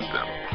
then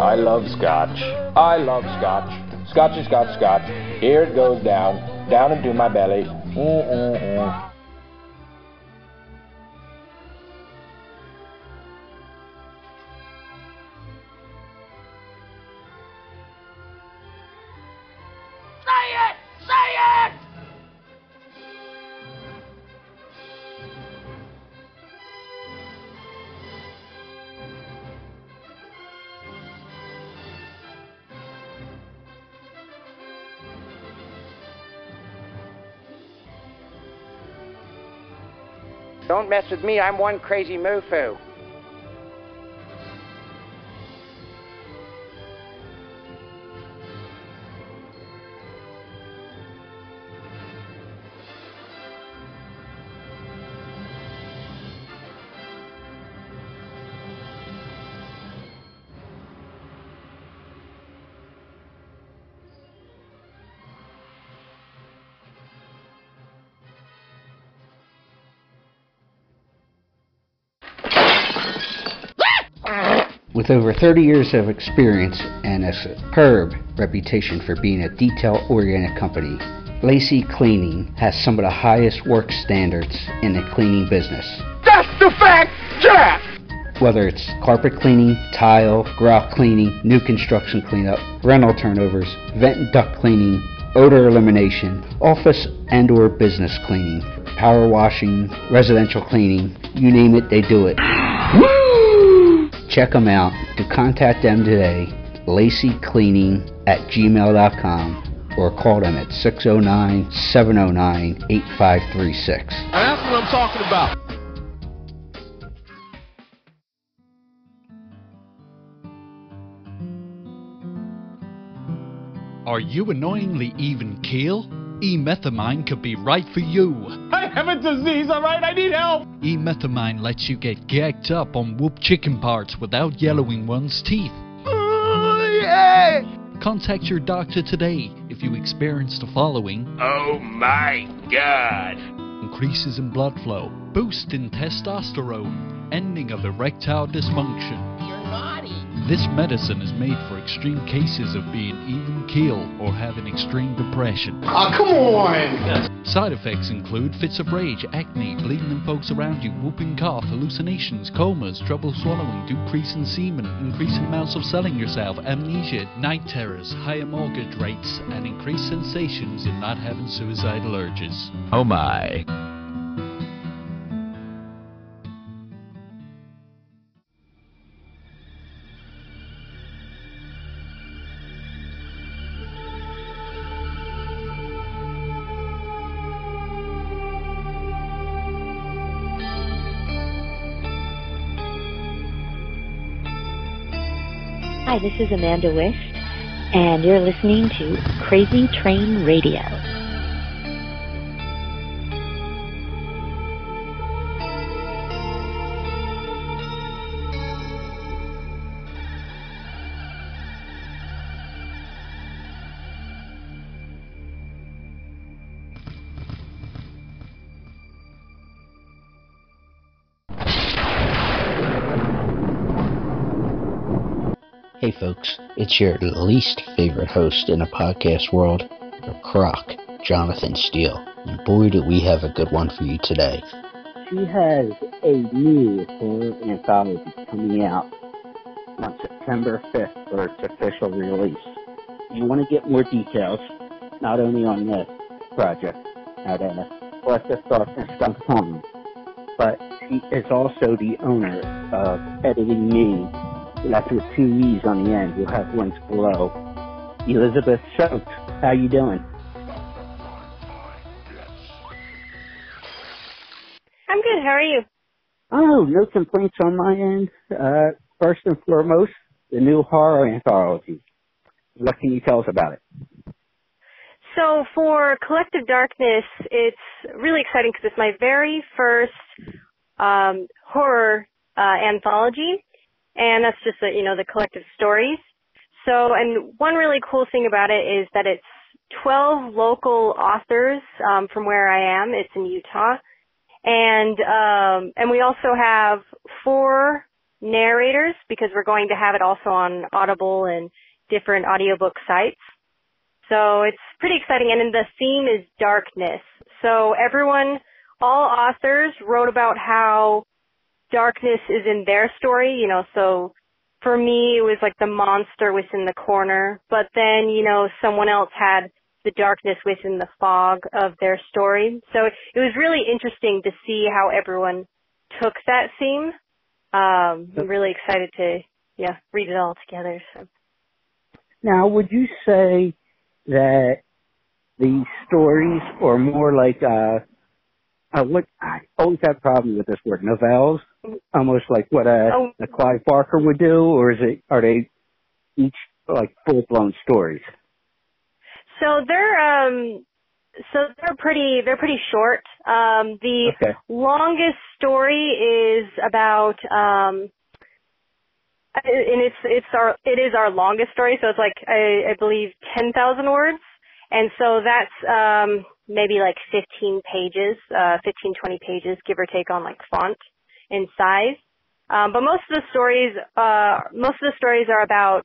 I love scotch. I love scotch. Scotchy, scotch, scotch. Here it goes down. Down into my belly. Don't mess with me, I'm one crazy mofo. With over 30 years of experience and a superb reputation for being a detail-oriented company, Lacey Cleaning has some of the highest work standards in the cleaning business. That's the fact, Jack! Whether it's carpet cleaning, tile, grout cleaning, new construction cleanup, rental turnovers, vent and duct cleaning, odor elimination, office and or business cleaning, power washing, residential cleaning, you name it, they do it. Check them out. To contact them today, LaceyCleaning@gmail.com, or call them at 609-709-8536. That's what I'm talking about. Are you annoyingly even keel? E-methamine could be right for you. I have a disease, alright? I need help! E-methamine lets you get gagged up on whooped chicken parts without yellowing one's teeth. Yeah. Contact your doctor today if you experience the following. Oh my god! Increases in blood flow, boost in testosterone, ending of erectile dysfunction. You're naughty! This medicine is made for extreme cases of being even keel or having extreme depression. Ah, oh, come on! Side effects include fits of rage, acne, bleeding in folks around you, whooping cough, hallucinations, comas, trouble swallowing, decrease in semen, increasing amounts of selling yourself, amnesia, night terrors, higher mortgage rates, and increased sensations in not having suicidal urges. Oh my. Hi, this is Amanda West, and you're listening to Crazy Train Radio. Hey folks, it's your least favorite host in the podcast world, Croc, Jonathan Steele. And boy, do we have a good one for you today. She has a new horror anthology coming out on September 5th for its official release. If you want to get more details, not only on this project at blackestdarkness.com, but she is also the owner of Editing Me. That's with 2 E's on the end. You'll have links below. Elizabeth Schultz, how you doing? I'm good. How are you? Oh, no complaints on my end. First and foremost, the new horror anthology. What can you tell us about it? So for Collective Darkness, it's really exciting because it's my very first horror anthology, and that's just the collective stories. So, and one really cool thing about it is that it's 12 local authors from where I am. It's in Utah, and we also have 4 narrators because we're going to have it also on Audible and different audiobook sites. So it's pretty exciting, and then the theme is darkness. So all authors wrote about how darkness is in their story, so for me it was like the monster within the corner, but then, someone else had the darkness within the fog of their story. So it was really interesting to see how everyone took that theme. I'm really excited to, read it all together. So. Now, would you say that the stories are more like I always have problems with this word, novels, almost like what a Clive Barker would do, or are they each like full blown stories? So they're pretty short. The longest story is about and it is our longest story, so it's like I believe 10,000 words, and so that's maybe like 15 pages, 15, 20 pages, give or take on like font and size. But most of the stories are about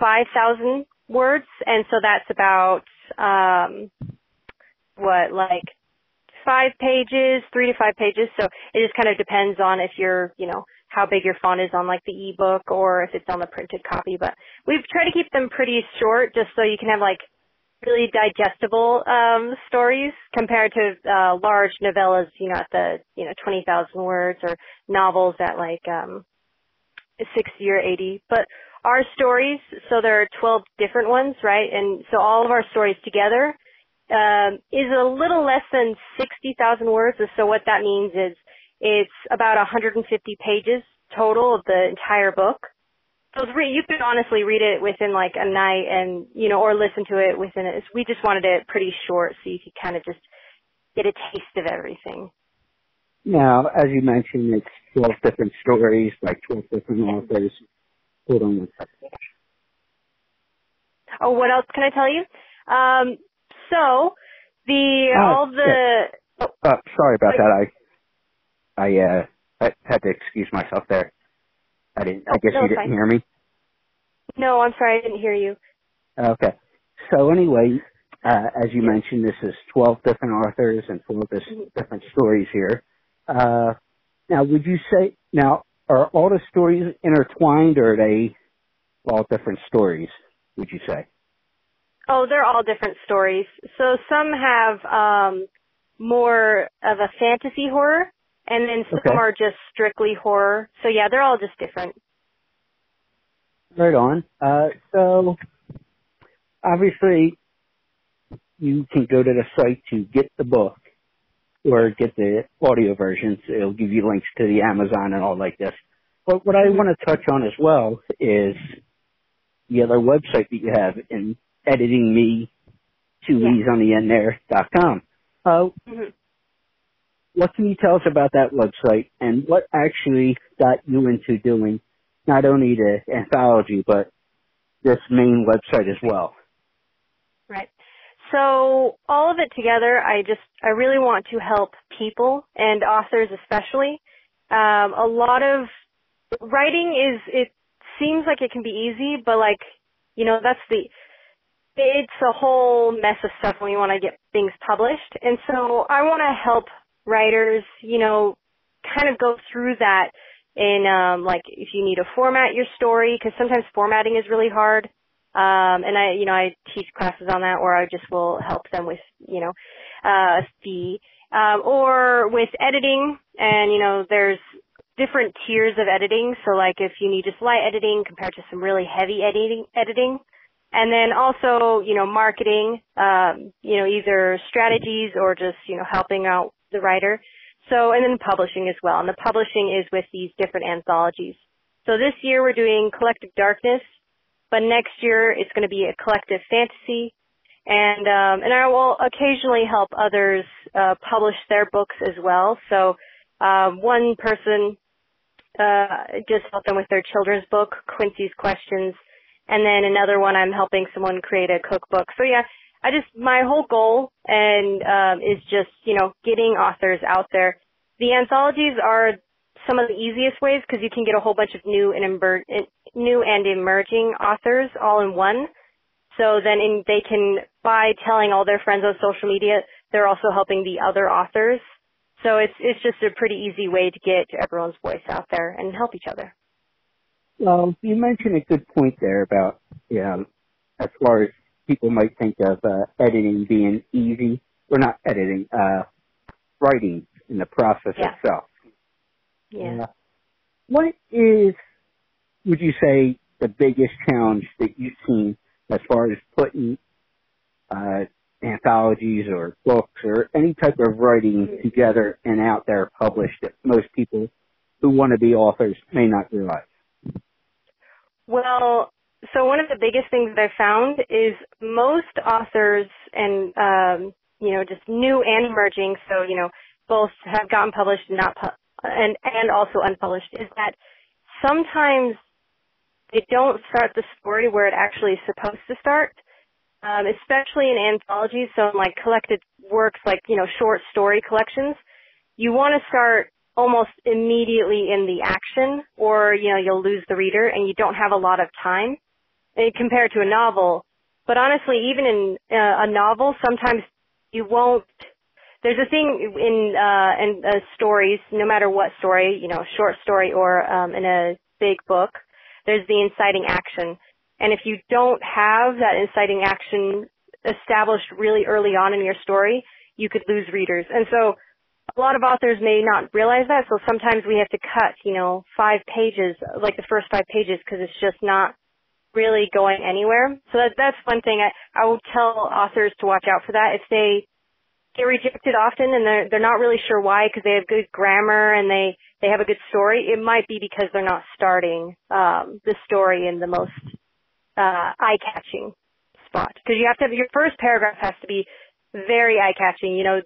5,000 words, and so that's about 3 to 5 pages. So it just kind of depends on if you're, how big your font is on like the ebook or if it's on the printed copy. But we've tried to keep them pretty short just so you can have like really digestible stories compared to large novellas, at the 20,000 words, or novels at like 60 or 80. But our stories, so there are 12 different ones, right? And so all of our stories together is a little less than 60,000 words. So what that means is it's about 150 pages total of the entire book. So you could honestly read it within like a night and, or listen to it within it. We just wanted it pretty short so you could kind of just get a taste of everything. Now, as you mentioned, it's 12 different stories, like 12 different authors. Hold on one second. Oh, what else can I tell you? Sorry about that. I had to excuse myself there. I guess you didn't hear me. No, I'm sorry, I didn't hear you. Okay. So anyway, as you mentioned, this is 12 different authors and 12 different stories here. Now, would you say, are all the stories intertwined, or are they all different stories, would you say? Oh, they're all different stories. So some have more of a fantasy horror. And then some are just strictly horror. So, yeah, they're all just different. Right on. So, obviously, you can go to the site to get the book or get the audio versions. It'll give you links to the Amazon and all like this. But what I want to touch on as well is the other website that you have in Editing Me, 2 E's on the end there, .com. What can you tell us about that website, and what actually got you into doing not only the anthology, but this main website as well? Right. So all of it together, I really want to help people, and authors especially. A lot of writing it seems like it can be easy, but that's it's a whole mess of stuff when you want to get things published. And so I want to help writers, you know, kind of go through that in, like, if you need to format your story, because sometimes formatting is really hard. And I, you know, I teach classes on that, or I just will help them with, you know, a fee, or with editing. And, you know, there's different tiers of editing. So, like, if you need just light editing compared to some really heavy editing. And then also, you know, marketing, you know, either strategies or just, you know, helping out the writer. So, and then publishing as well. And the publishing is with these different anthologies. So this year we're doing Collective Darkness, but next year it's going to be a collective fantasy. And I will occasionally help others, publish their books as well. So, one person, just helped them with their children's book, Quincy's Questions. And then another one, I'm helping someone create a cookbook. So yeah, I just, my whole goal and, is just, you know, getting authors out there. The anthologies are some of the easiest ways because you can get a whole bunch of new and emerging authors all in one. So then they can, by telling all their friends on social media, they're also helping the other authors. So it's just a pretty easy way to get everyone's voice out there and help each other. Well, you mentioned a good point there about, you know, as far as people might think of editing being easy, or not editing, writing in the process itself. Yeah. What is, would you say, the biggest challenge that you've seen as far as putting anthologies or books or any type of writing together and out there published that most people who want to be authors may not realize? Well, so one of the biggest things that I've found is most authors and, you know, just new and emerging, so, you know, both have gotten published and not and also unpublished, is that sometimes they don't start the story where it actually is supposed to start, especially in anthologies, so in, like, collected works, like, you know, short story collections. You want to start almost immediately in the action, or, you know, you'll lose the reader and you don't have a lot of time compared to a novel. But honestly, even in a novel, sometimes you won't, there's a thing in stories, no matter what story, you know, short story or in a big book, there's the inciting action. And if you don't have that inciting action established really early on in your story, you could lose readers. And so a lot of authors may not realize that, so sometimes we have to cut, you know, 5 pages, like the first 5 pages, because it's just not really going anywhere. So that's one thing I will tell authors to watch out for that. If they get rejected often and they're not really sure why, because they have good grammar and they have a good story, it might be because they're not starting the story in the most eye-catching spot. Because you have to have, your first paragraph has to be very eye-catching. You know,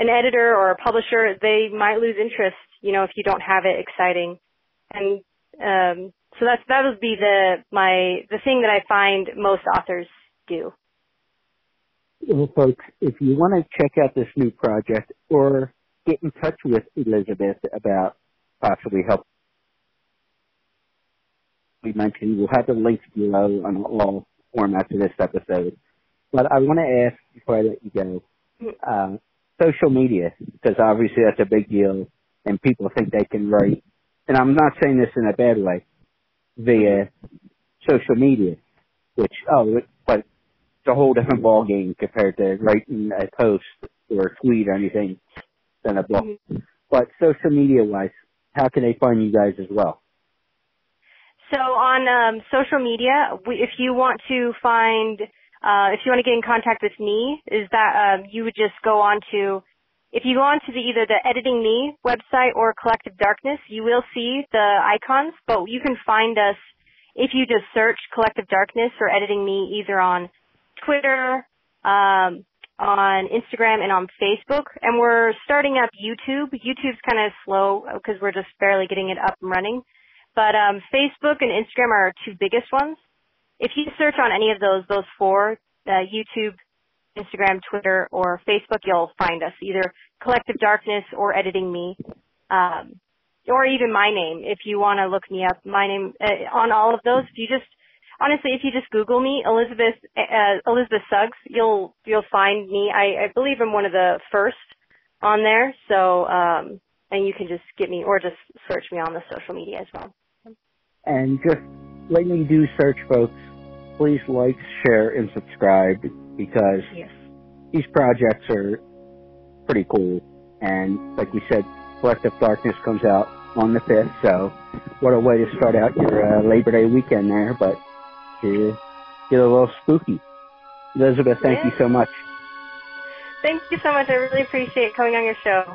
an editor or a publisher, they might lose interest, you know, if you don't have it exciting. And so that would be the thing that I find most authors do. Well, folks, if you want to check out this new project or get in touch with Elizabeth about possibly help, we mentioned we'll have the links below on all formats of this episode. But I want to ask, before I let you go, social media, because obviously that's a big deal and people think they can write, and I'm not saying this in a bad way, via social media, which, but it's a whole different ballgame compared to writing a post or a tweet or anything than a blog. Mm-hmm. But social media-wise, how can they find you guys as well? So on social media, if you want to find... if you want to get in contact with me, is that you would just go on to, if you go on to either the Editing Me website or Collective Darkness, you will see the icons, but you can find us if you just search Collective Darkness or Editing Me either on Twitter, on Instagram, and on Facebook. And we're starting up YouTube. YouTube's kind of slow because we're just barely getting it up and running. But Facebook and Instagram are our two biggest ones. If you search on any of those four, YouTube, Instagram, Twitter, or Facebook, you'll find us, either Collective Darkness or Editing Me, or even my name. If you want to look me up, my name on all of those, if you just, honestly, if you just Google me, Elizabeth Suggs, you'll find me. I believe I'm one of the first on there. So, and you can just get me or just search me on the social media as well. And just let me do search, folks. Please like, share, and subscribe because these projects are pretty cool. And like we said, Collective Darkness comes out on the 5th, so what a way to start out your Labor Day weekend there, but to get a little spooky. Elizabeth, thank you so much. Thank you so much. I really appreciate coming on your show.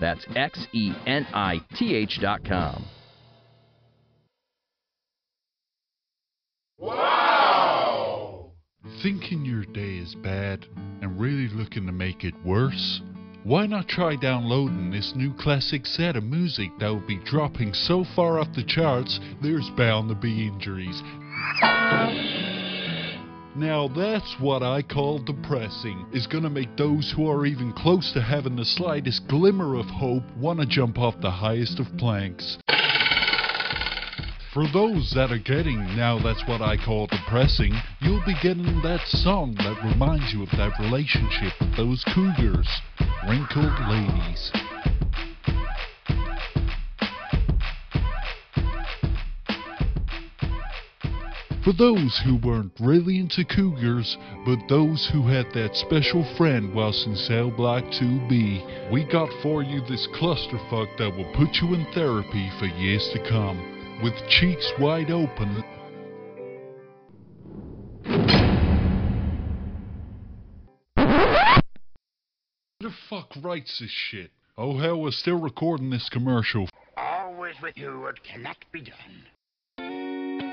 That's XENITH.com. Wow! Thinking your day is bad and really looking to make it worse? Why not try downloading this new classic set of music that will be dropping so far off the charts, there's bound to be injuries. Now That's What I Call Depressing is going to make those who are even close to having the slightest glimmer of hope want to jump off the highest of planks. For those that are getting Now That's What I Call Depressing, you'll be getting that song that reminds you of that relationship with those cougars, Wrinkled Ladies. For those who weren't really into cougars, but those who had that special friend whilst in cell block 2B, we got for you this clusterfuck that will put you in therapy for years to come, with cheeks wide open. Who the fuck writes this shit? Oh hell, we're still recording this commercial. Always with you, it cannot be done.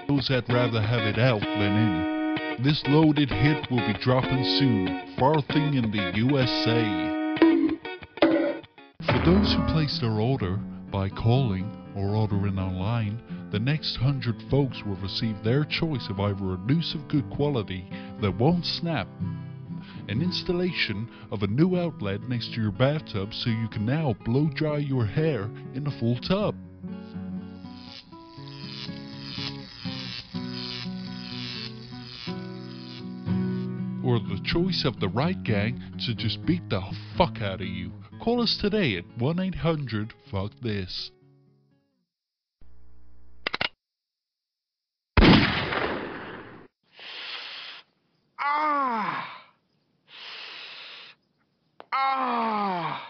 Those that rather have it out than in. This loaded hit will be dropping soon, farthing in the USA. For those who place their order by calling or ordering online, the next 100 folks will receive their choice of either a noose of good quality that won't snap, an installation of a new outlet next to your bathtub so you can now blow dry your hair in a full tub, or the choice of the right gang to just beat the fuck out of you. Call us today at 1-800-FUCK-THIS. Ah! Ah!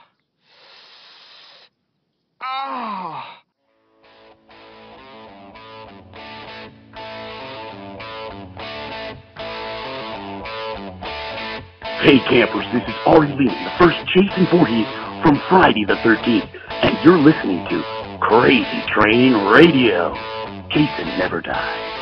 Ah! Hey campers, this is Ari Lee, the first Jason Voorhees from Friday the 13th, and you're listening to Crazy Train Radio. Jason never dies.